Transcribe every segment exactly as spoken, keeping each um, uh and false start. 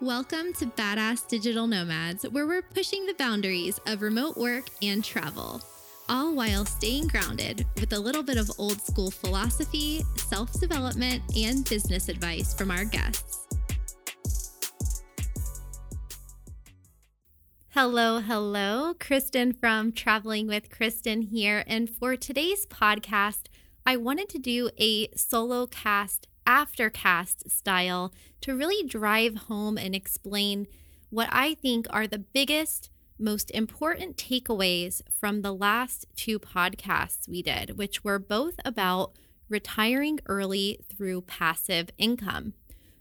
Welcome to Badass Digital Nomads, where we're pushing the boundaries of remote work and travel, all while staying grounded with a little bit of old school philosophy, self-development, and business advice from our guests. Hello, hello, Kristin from Traveling with Kristin here. And for today's podcast, I wanted to do a solo cast aftercast style to really drive home and explain what I think are the biggest, most important takeaways from the last two podcasts we did, which were both about retiring early through passive income.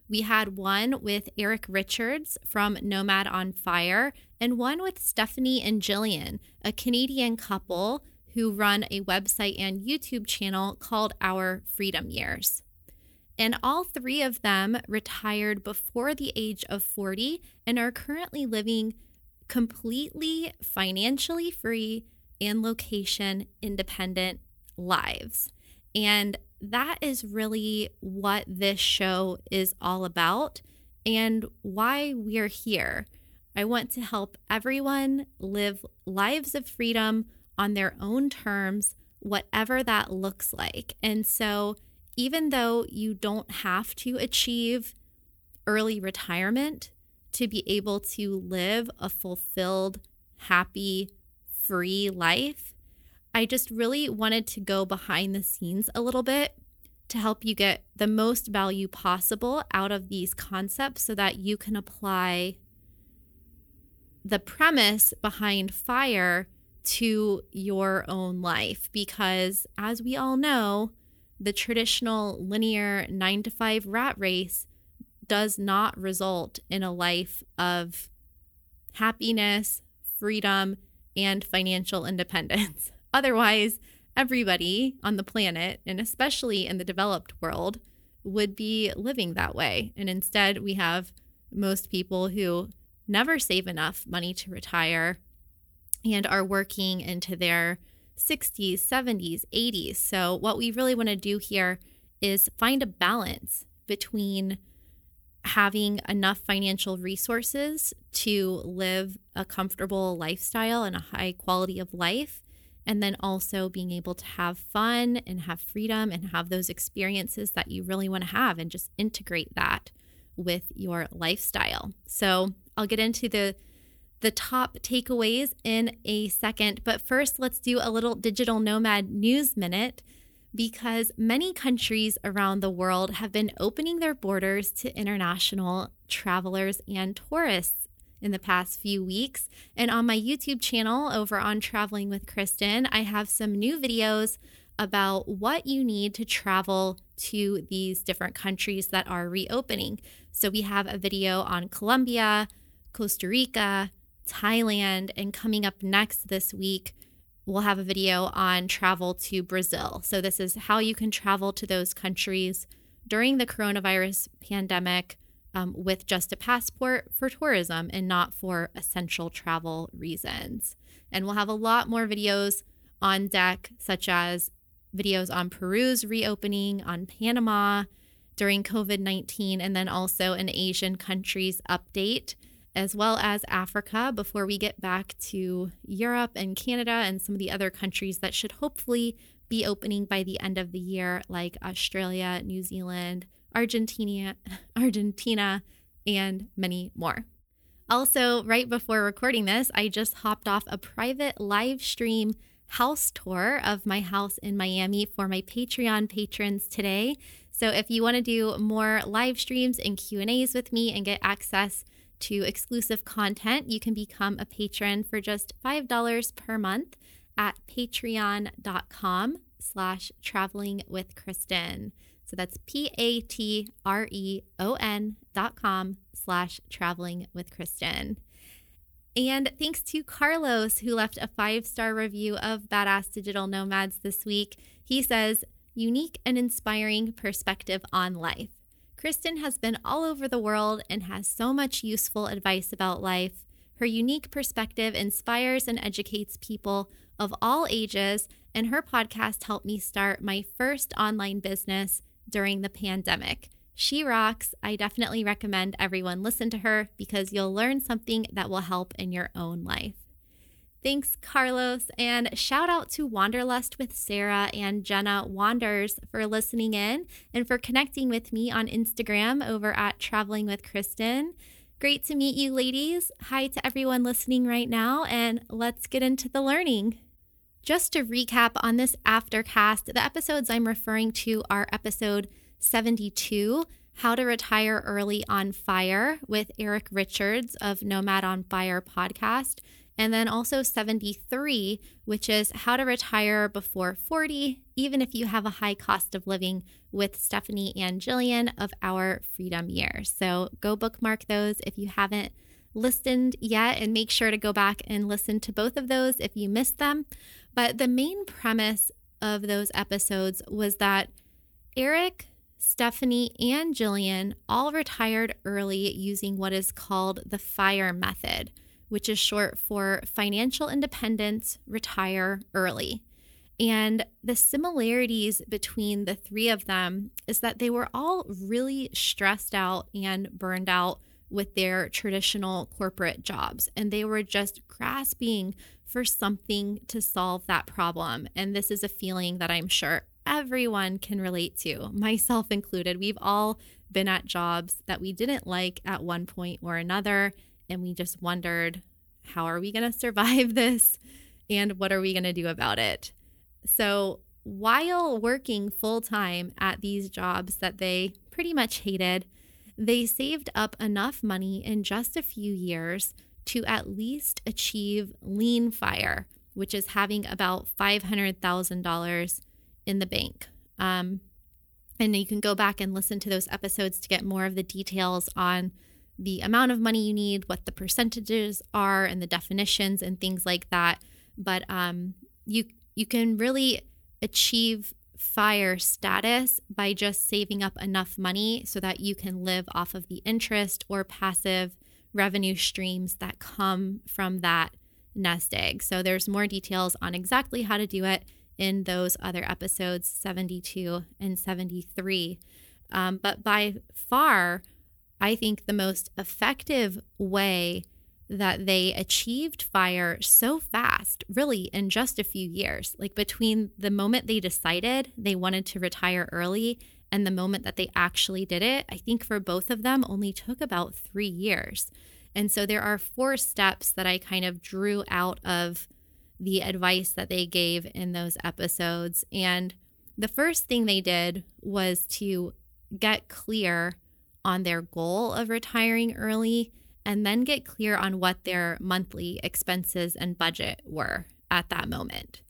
We had one with Eric Richards from Nomad on Fire and one with Stephanie and Jillian, a Canadian couple who run a website and YouTube channel called Our Freedom Years. And all three of them retired before the age of forty and are currently living completely financially free and location independent lives. And that is really what this show is all about and why we're here. I want to help everyone live lives of freedom on their own terms, whatever that looks like. And so even though you don't have to achieve early retirement to be able to live a fulfilled, happy, free life, I just really wanted to go behind the scenes a little bit to help you get the most value possible out of these concepts so that you can apply the premise behind FIRE to your own life. Because as we all know, the traditional linear nine to five rat race does not result in a life of happiness, freedom, and financial independence. Otherwise, everybody on the planet, and especially in the developed world, would be living that way. And instead, we have most people who never save enough money to retire and are working into their sixties, seventies, eighties. So what we really want to do here is find a balance between having enough financial resources to live a comfortable lifestyle and a high quality of life, and then also being able to have fun and have freedom and have those experiences that you really want to have and just integrate that with your lifestyle. So I'll get into the the top takeaways in a second. But first, let's do a little digital nomad news minute, because many countries around the world have been opening their borders to international travelers and tourists in the past few weeks. And on my YouTube channel over on Traveling with Kristin, I have some new videos about what you need to travel to these different countries that are reopening. So we have a video on Colombia, Costa Rica, Thailand, and coming up next this week, we'll have a video on travel to Brazil. So this is how you can travel to those countries during the coronavirus pandemic um, with just a passport for tourism and not for essential travel reasons. And we'll have a lot more videos on deck, such as videos on Peru's reopening, on Panama during COVID nineteen, and then also an Asian countries update, as well as Africa before we get back to Europe and Canada and some of the other countries that should hopefully be opening by the end of the year, like Australia, New Zealand, Argentina, Argentina, and many more. Also, right before recording this, I just hopped off a private live stream house tour of my house in Miami for my Patreon patrons today. So if you want to do more live streams and Q and A's with me and get access to exclusive content, you can become a patron for just five dollars per month at patreon.com slash traveling with Kristin. So that's P-A-T-R-E-O-N dot com slash traveling with Kristin. And thanks to Carlos, who left a five-star review of Badass Digital Nomads this week. He says, unique and inspiring perspective on life. Kristin has been all over the world and has so much useful advice about life. Her unique perspective inspires and educates people of all ages, and her podcast helped me start my first online business during the pandemic. She rocks. I definitely recommend everyone listen to her because you'll learn something that will help in your own life. Thanks, Carlos, and shout out to Wanderlust with Sarah and Jenna Wanders for listening in and for connecting with me on Instagram over at Traveling with Kristin. Great to meet you, ladies. Hi to everyone listening right now, and let's get into the learning. Just to recap on this aftercast, the episodes I'm referring to are episode seventy-two, How to Retire Early on Fire with Eric Richards of Nomad on Fire podcast, and then also seventy-three, which is How to Retire Before forty, even if you have a high cost of living, with Stephanie and Jillian of Our Freedom Years. So go bookmark those if you haven't listened yet, and make sure to go back and listen to both of those if you missed them. But the main premise of those episodes was that Eric, Stephanie, and Jillian all retired early using what is called the FIRE method, which is short for Financial Independence, Retire Early. And the similarities between the three of them is that they were all really stressed out and burned out with their traditional corporate jobs. And they were just grasping for something to solve that problem. And this is a feeling that I'm sure everyone can relate to, myself included. We've all been at jobs that we didn't like at one point or another, and we just wondered, how are we going to survive this? And what are we going to do about it? So while working full-time at these jobs that they pretty much hated, they saved up enough money in just a few years to at least achieve lean FIRE, which is having about five hundred thousand dollars in the bank. Um, and you can go back and listen to those episodes to get more of the details on the amount of money you need, what the percentages are, and the definitions and things like that. But um, you you can really achieve FIRE status by just saving up enough money so that you can live off of the interest or passive revenue streams that come from that nest egg. So there's more details on exactly how to do it in those other episodes, seventy-two and seventy-three. Um, but by far, I think the most effective way that they achieved FIRE so fast, really in just a few years, like between the moment they decided they wanted to retire early and the moment that they actually did it, I think for both of them only took about three years. And so there are four steps that I kind of drew out of the advice that they gave in those episodes. And the first thing they did was to get clear on their goal of retiring early, and then get clear on what their monthly expenses and budget were at that moment.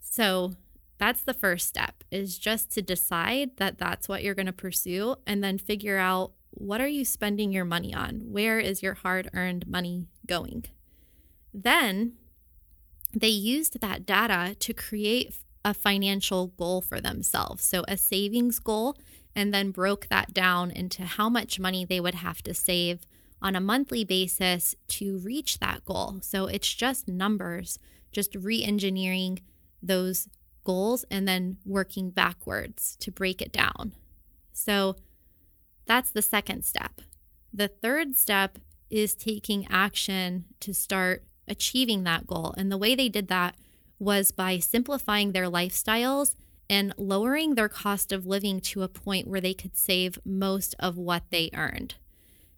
So that's the first step, is just to decide that that's what you're going to pursue, and then figure out, what are you spending your money on? Where is your hard-earned money going? Then they used that data to create a financial goal for themselves, so a savings goal, and then broke that down into how much money they would have to save on a monthly basis to reach that goal. So it's just numbers, just re-engineering those goals and then working backwards to break it down. So that's the second step. The third step is taking action to start achieving that goal. And the way they did that was by simplifying their lifestyles and lowering their cost of living to a point where they could save most of what they earned.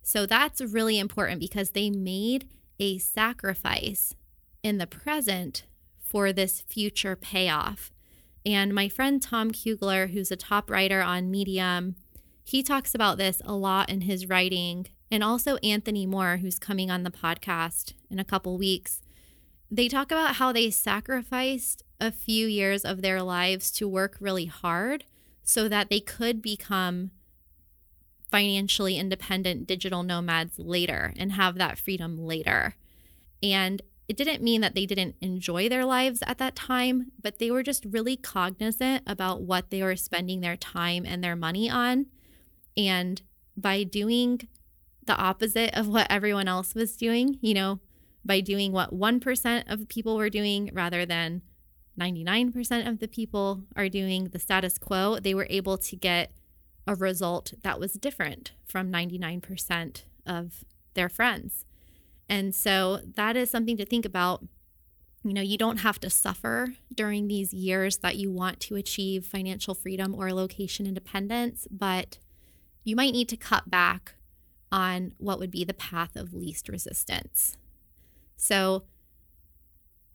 So that's really important because they made a sacrifice in the present for this future payoff. And my friend Tom Kugler, who's a top writer on Medium, he talks about this a lot in his writing. And also Anthony Moore, who's coming on the podcast in a couple weeks. They talk about how they sacrificed a few years of their lives to work really hard so that they could become financially independent digital nomads later and have that freedom later. And it didn't mean that they didn't enjoy their lives at that time, but they were just really cognizant about what they were spending their time and their money on. And by doing the opposite of what everyone else was doing, you know, by doing what one percent of people were doing rather than ninety-nine percent of the people are doing, the status quo, they were able to get a result that was different from ninety-nine percent of their friends. And so that is something to think about. You know, you don't have to suffer during these years that you want to achieve financial freedom or location independence, but you might need to cut back on what would be the path of least resistance. So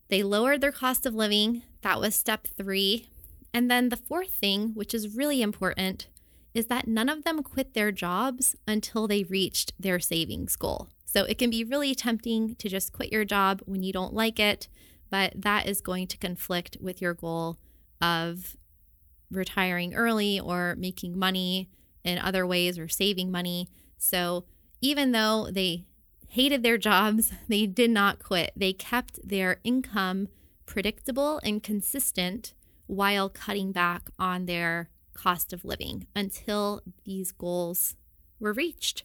they lowered their cost of living. That was step three. And then the fourth thing, which is really important, is that none of them quit their jobs until they reached their savings goal. So it can be really tempting to just quit your job when you don't like it, but that is going to conflict with your goal of retiring early or making money in other ways or saving money. So even though they hated their jobs, they did not quit. They kept their income predictable and consistent while cutting back on their cost of living until these goals were reached.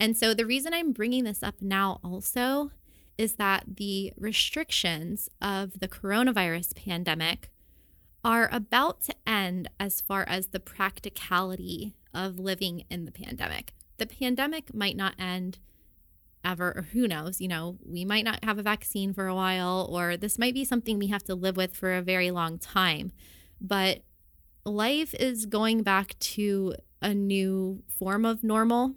And so the reason I'm bringing this up now also is that the restrictions of the coronavirus pandemic are about to end as far as the practicality of living in the pandemic. The pandemic might not end ever, or who knows, you know, we might not have a vaccine for a while, or this might be something we have to live with for a very long time. But life is going back to a new form of normal.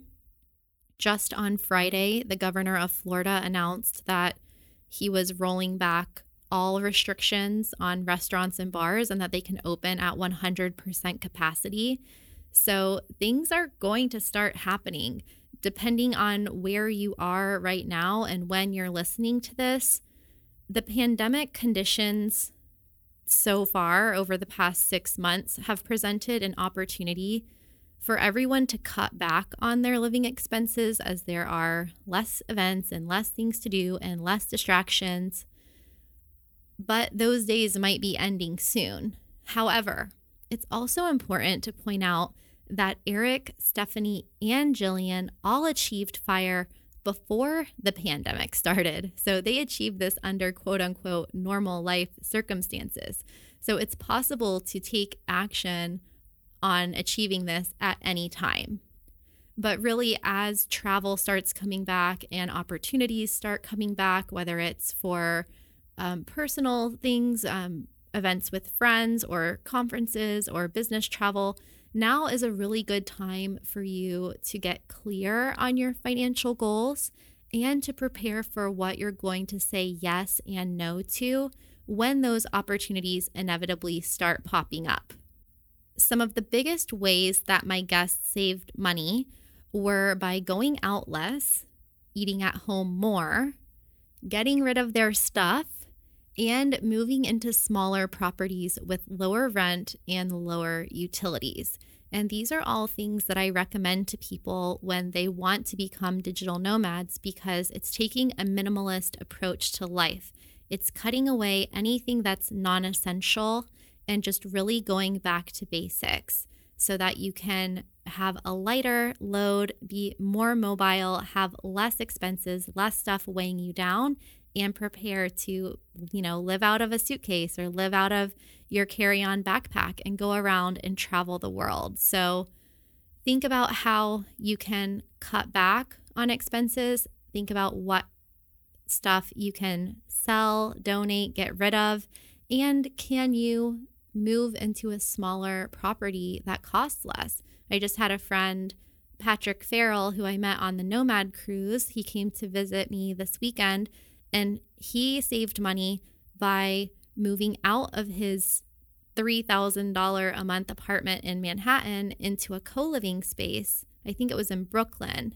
Just on Friday, the governor of Florida announced that he was rolling back all restrictions on restaurants and bars and that they can open at one hundred percent capacity. So things are going to start happening. Depending on where you are right now and when you're listening to this, the pandemic conditions so far over the past six months have presented an opportunity for everyone to cut back on their living expenses, as there are less events and less things to do and less distractions. But those days might be ending soon. However, it's also important to point out that Eric, Stephanie, and Jillian all achieved FIRE before the pandemic started. So they achieved this under quote unquote normal life circumstances. So it's possible to take action on achieving this at any time. But really, as travel starts coming back and opportunities start coming back, whether it's for um, personal things, um, events with friends or conferences or business travel, now is a really good time for you to get clear on your financial goals and to prepare for what you're going to say yes and no to when those opportunities inevitably start popping up. Some of the biggest ways that my guests saved money were by going out less, eating at home more, getting rid of their stuff, and moving into smaller properties with lower rent and lower utilities. And these are all things that I recommend to people when they want to become digital nomads, because it's taking a minimalist approach to life. It's cutting away anything that's non-essential and just really going back to basics so that you can have a lighter load, be more mobile, have less expenses, less stuff weighing you down, and prepare to, you know, live out of a suitcase or live out of your carry-on backpack and go around and travel the world. So think about how you can cut back on expenses. Think about what stuff you can sell, donate, get rid of, and can you move into a smaller property that costs less? I just had a friend, Patrick Farrell, who I met on the Nomad Cruise. He came to visit me this weekend, and he saved money by moving out of his three thousand dollars a month apartment in Manhattan into a co-living space. I think it was in Brooklyn.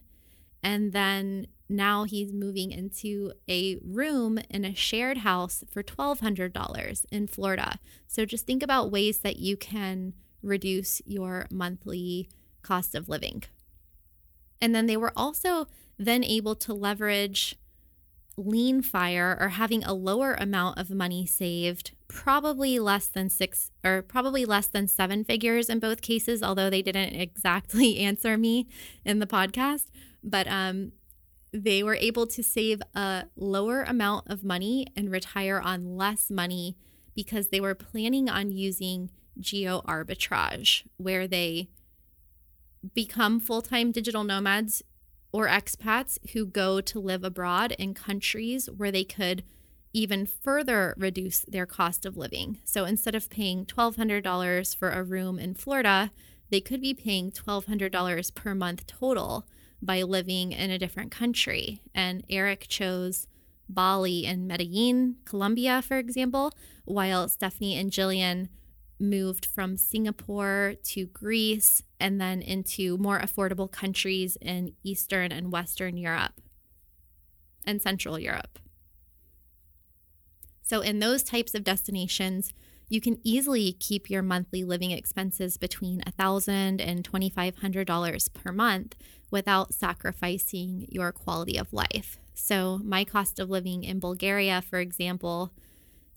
And then now he's moving into a room in a shared house for twelve hundred dollars in Florida. So just think about ways that you can reduce your monthly cost of living. And then they were also then able to leverage lean FIRE, or having a lower amount of money saved, probably less than six or probably less than seven figures in both cases, although they didn't exactly answer me in the podcast. But um, they were able to save a lower amount of money and retire on less money because they were planning on using geo arbitrage, where they become full-time digital nomads or expats who go to live abroad in countries where they could even further reduce their cost of living. So instead of paying twelve hundred dollars for a room in Florida, they could be paying twelve hundred dollars per month total by living in a different country. And Eric chose Bali and Medellin, Colombia, for example, while Stephanie and Jillian moved from Singapore to Greece and then into more affordable countries in Eastern and Western Europe and Central Europe. So in those types of destinations, you can easily keep your monthly living expenses between one thousand dollars and two thousand five hundred dollars per month without sacrificing your quality of life. So my cost of living in Bulgaria, for example,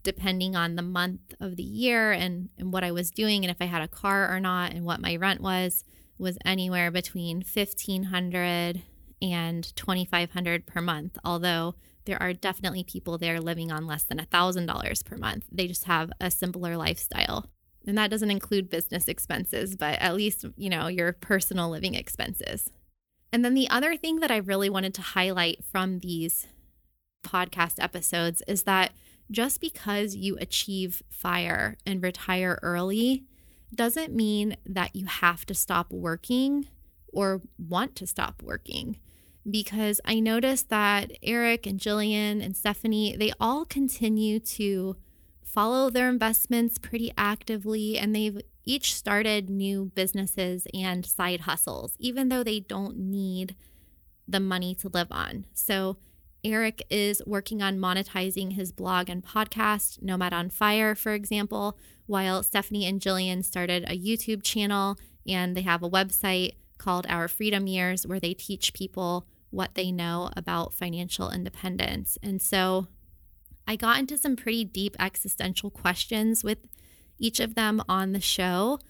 depending on the month of the year and, and what I was doing and if I had a car or not and what my rent was, was anywhere between fifteen hundred dollars and two thousand five hundred dollars per month, although there are definitely people there living on less than one thousand dollars per month. They just have a simpler lifestyle. And that doesn't include business expenses, but at least, you know, your personal living expenses. And then the other thing that I really wanted to highlight from these podcast episodes is that just because you achieve FIRE and retire early doesn't mean that you have to stop working or want to stop working. Because I noticed that Eric and Jillian and Stephanie, they all continue to follow their investments pretty actively, and they've each started new businesses and side hustles, even though they don't need the money to live on. So Eric is working on monetizing his blog and podcast, Nomad on Fire, for example, while Stephanie and Jillian started a YouTube channel and they have a website called Our Freedom Years, where they teach people what they know about financial independence. And so I got into some pretty deep existential questions with each of them on the show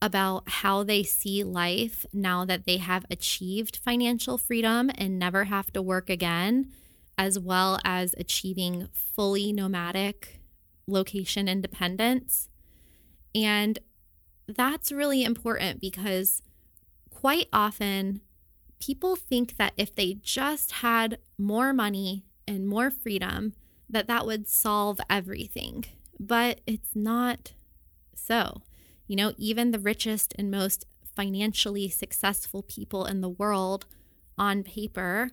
about how they see life now that they have achieved financial freedom and never have to work again, as well as achieving fully nomadic location independence. And that's really important because quite often, people think that if they just had more money and more freedom, that that would solve everything. But it's not so. You know, even the richest and most financially successful people in the world on paper,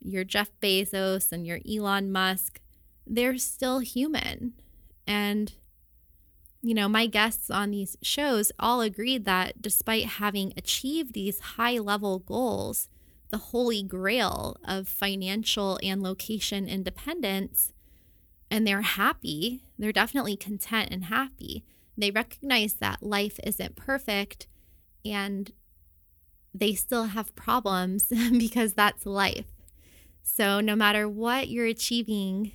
your Jeff Bezos and your Elon Musk, they're still human. And you know, my guests on these shows all agreed that despite having achieved these high-level goals, the holy grail of financial and location independence, and they're happy, they're definitely content and happy. They recognize that life isn't perfect and they still have problems because that's life. So no matter what you're achieving,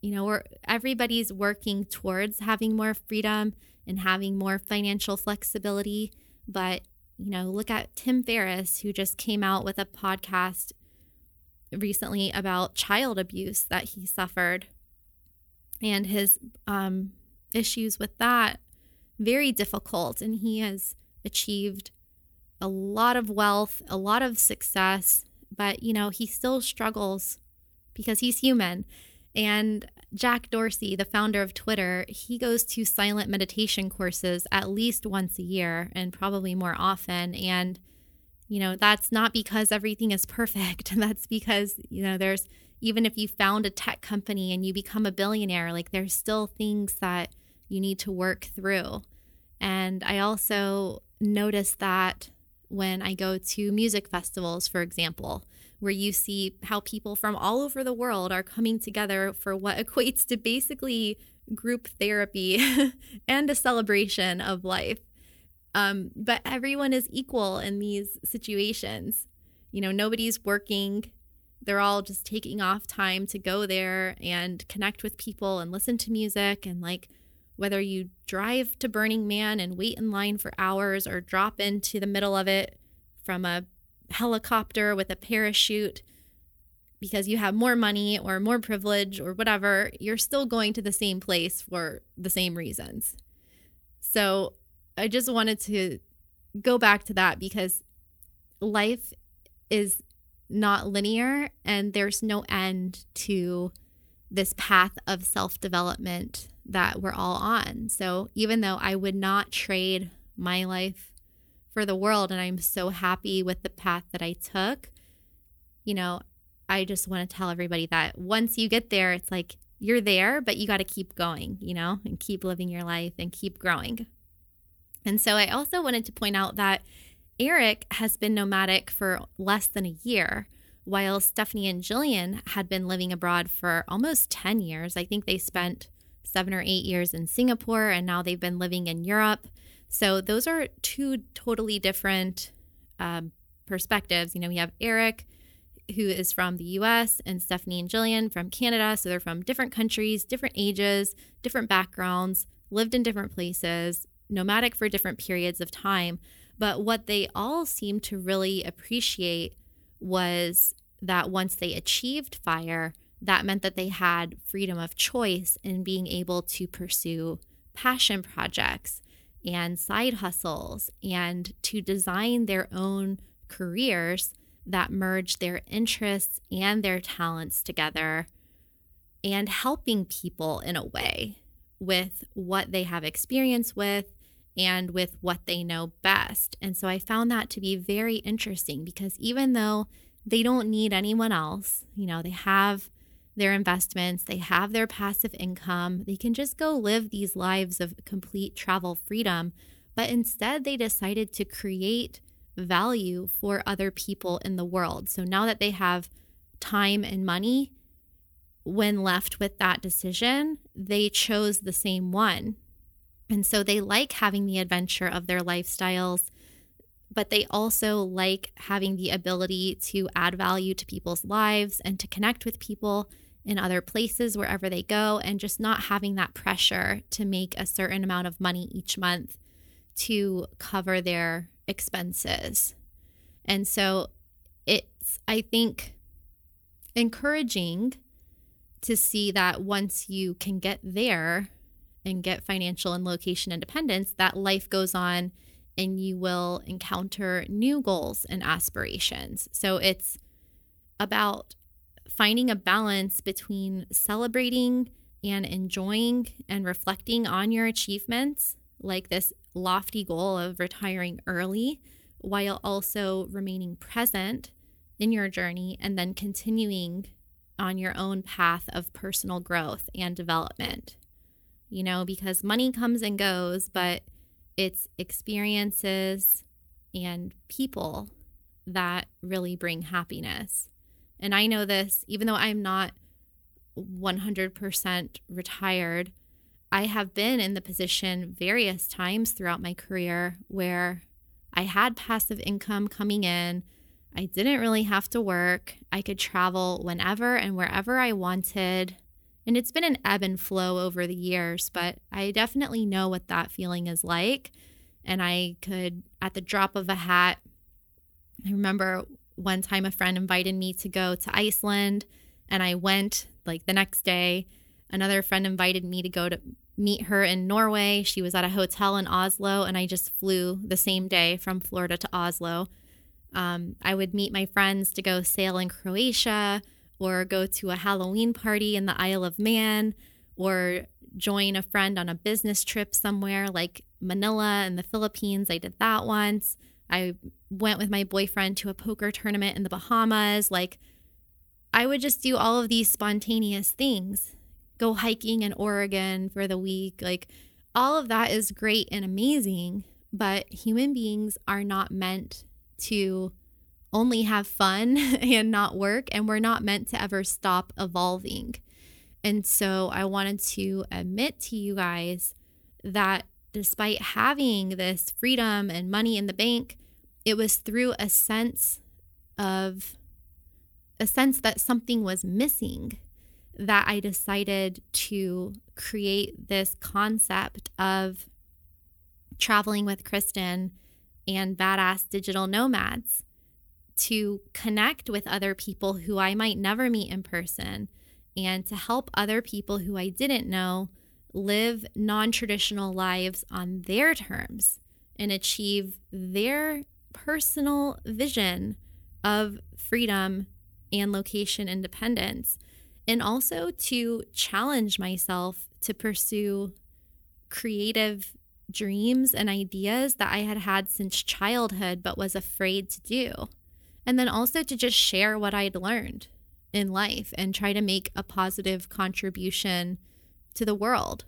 you know, we're, everybody's working towards having more freedom and having more financial flexibility. But, you know, look at Tim Ferriss, who just came out with a podcast recently about child abuse that he suffered and his um, issues with that, very difficult. And he has achieved a lot of wealth, a lot of success, but, you know, he still struggles because he's human. And Jack Dorsey, the founder of Twitter, he goes to silent meditation courses at least once a year and probably more often. And, you know, that's not because everything is perfect. That's because, you know, there's, even if you found a tech company and you become a billionaire, like there's still things that you need to work through. And I also noticed that when I go to music festivals, for example, where you see how people from all over the world are coming together for what equates to basically group therapy and a celebration of life. Um, but everyone is equal in these situations. You know, nobody's working. They're all just taking off time to go there and connect with people and listen to music. And like, whether you drive to Burning Man and wait in line for hours or drop into the middle of it from a helicopter with a parachute because you have more money or more privilege or whatever, you're still going to the same place for the same reasons. So I just wanted to go back to that because life is not linear and there's no end to this path of self-development that we're all on. So even though I would not trade my life for the world and I'm so happy with the path that I took, you know, I just want to tell everybody that once you get there, it's like you're there, but you got to keep going, you know, and keep living your life and keep growing. And so I also wanted to point out that Eric has been nomadic for less than a year, while Stephanie and Jillian had been living abroad for almost ten years. I think they spent seven or eight years in Singapore, and now they've been living in Europe. So those are two totally different um, perspectives. You know, we have Eric, who is from the U S, and Stephanie and Jillian from Canada. So they're from different countries, different ages, different backgrounds, lived in different places, nomadic for different periods of time. But what they all seemed to really appreciate was that once they achieved FIRE, that meant that they had freedom of choice in being able to pursue passion projects and side hustles and to design their own careers that merge their interests and their talents together, and helping people in a way with what they have experience with and with what they know best. And so I found that to be very interesting, because even though they don't need anyone else, you know, they have their investments, they have their passive income, they can just go live these lives of complete travel freedom. But instead, they decided to create value for other people in the world. So now that they have time and money, when left with that decision, they chose the same one. And so they like having the adventure of their lifestyles, but they also like having the ability to add value to people's lives and to connect with people in other places wherever they go, and just not having that pressure to make a certain amount of money each month to cover their expenses. And so it's, I think, encouraging to see that once you can get there and get financial and location independence, that life goes on and you will encounter new goals and aspirations. So it's about finding a balance between celebrating and enjoying and reflecting on your achievements, like this lofty goal of retiring early, while also remaining present in your journey and then continuing on your own path of personal growth and development. You know, because money comes and goes, but it's experiences and people that really bring happiness. And I know this, even though I'm not one hundred percent retired, I have been in the position various times throughout my career where I had passive income coming in. I didn't really have to work. I could travel whenever and wherever I wanted. And it's been an ebb and flow over the years, but I definitely know what that feeling is like. And I could, at the drop of a hat, I remember one time a friend invited me to go to Iceland, and I went like the next day. Another friend invited me to go to meet her in Norway. She was at a hotel in Oslo, and I just flew the same day from Florida to Oslo. Um, I would meet my friends to go sail in Croatia, or go to a Halloween party in the Isle of Man, or join a friend on a business trip somewhere like Manila in the Philippines. I did that once. I went with my boyfriend to a poker tournament in the Bahamas. Like, I would just do all of these spontaneous things. Go hiking in Oregon for the week. Like, all of that is great and amazing, but human beings are not meant to only have fun and not work, and we're not meant to ever stop evolving. And so I wanted to admit to you guys that despite having this freedom and money in the bank, it was through a sense of a sense that something was missing that I decided to create this concept of traveling with Kristin and Badass Digital Nomads, to connect with other people who I might never meet in person, and to help other people who I didn't know live non-traditional lives on their terms and achieve their personal vision of freedom and location independence, and also to challenge myself to pursue creative dreams and ideas that I had had since childhood but was afraid to do. And then also to just share what I'd learned in life and try to make a positive contribution to the world.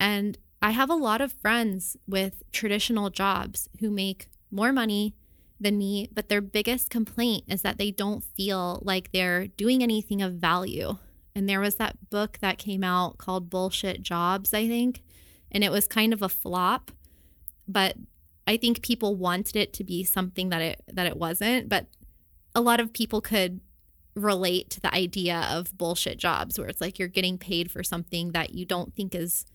And I have a lot of friends with traditional jobs who make more money than me, but their biggest complaint is that they don't feel like they're doing anything of value. And there was that book that came out called Bullshit Jobs, I think, and it was kind of a flop, but I think people wanted it to be something that it that it wasn't, but a lot of people could relate to the idea of bullshit jobs, where it's like you're getting paid for something that you don't think is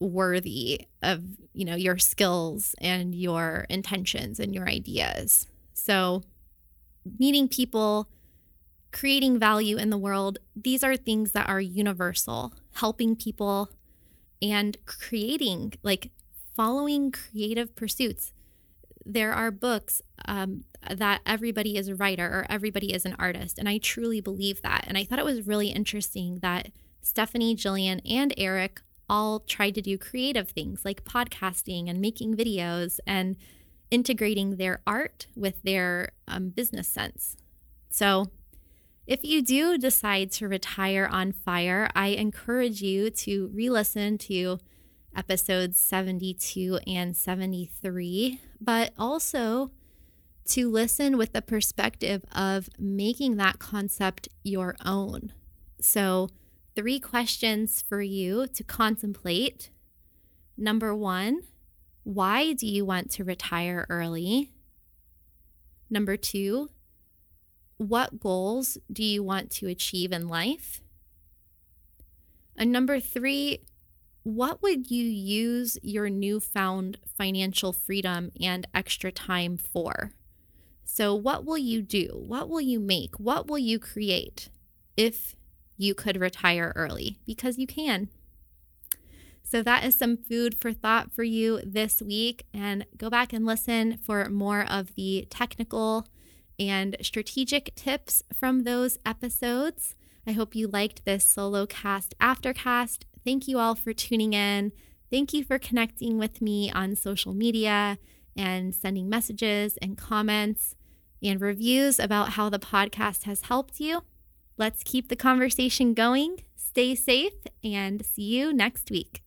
worthy of, you know, your skills and your intentions and your ideas. So meeting people, creating value in the world, these are things that are universal, helping people and creating, like following creative pursuits. There are books um, that everybody is a writer or everybody is an artist, and I truly believe that. And I thought it was really interesting that Stephanie, Jillian, and Eric all tried to do creative things like podcasting and making videos and integrating their art with their um, business sense. So if you do decide to retire on FIRE, I encourage you to re-listen to episodes seventy-two and seventy-three, but also to listen with the perspective of making that concept your own. So three questions for you to contemplate. Number one, why do you want to retire early? Number two, what goals do you want to achieve in life? And number three, what would you use your newfound financial freedom and extra time for? So what will you do? What will you make? What will you create if you could retire early? Because you can. So that is some food for thought for you this week, and go back and listen for more of the technical and strategic tips from those episodes. I hope you liked this solo cast aftercast. Thank you all for tuning in. Thank you for connecting with me on social media and sending messages and comments and reviews about how the podcast has helped you. Let's keep the conversation going. Stay safe and see you next week.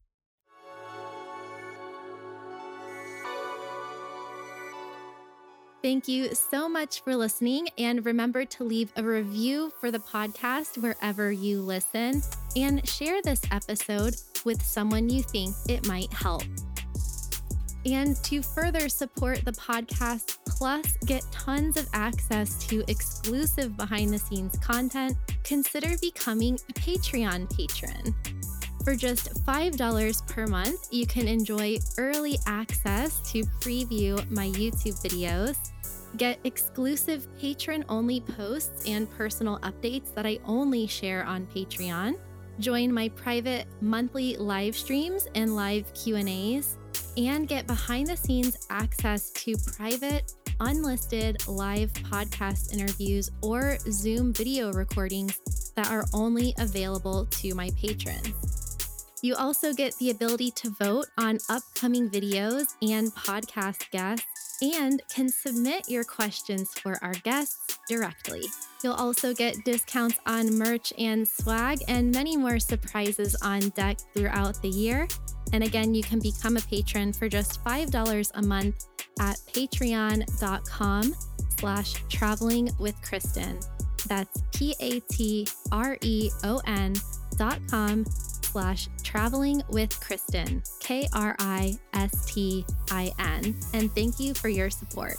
Thank you so much for listening, and remember to leave a review for the podcast wherever you listen and share this episode with someone you think it might help. And to further support the podcast, plus get tons of access to exclusive behind-the-scenes content, consider becoming a Patreon patron. For just five dollars per month, you can enjoy early access to preview my YouTube videos, get exclusive patron-only posts and personal updates that I only share on Patreon, join my private monthly live streams and live Q and A's, and get behind-the-scenes access to private, unlisted live podcast interviews or Zoom video recordings that are only available to my patrons. You also get the ability to vote on upcoming videos and podcast guests, and can submit your questions for our guests directly. You'll also get discounts on merch and swag, and many more surprises on deck throughout the year. And again, you can become a patron for just five dollars a month at patreon.com slash traveling with Kristin. That's P-A-T-R-E-O-N dot com slash traveling with Kristin, K R I S T I N. And thank you for your support.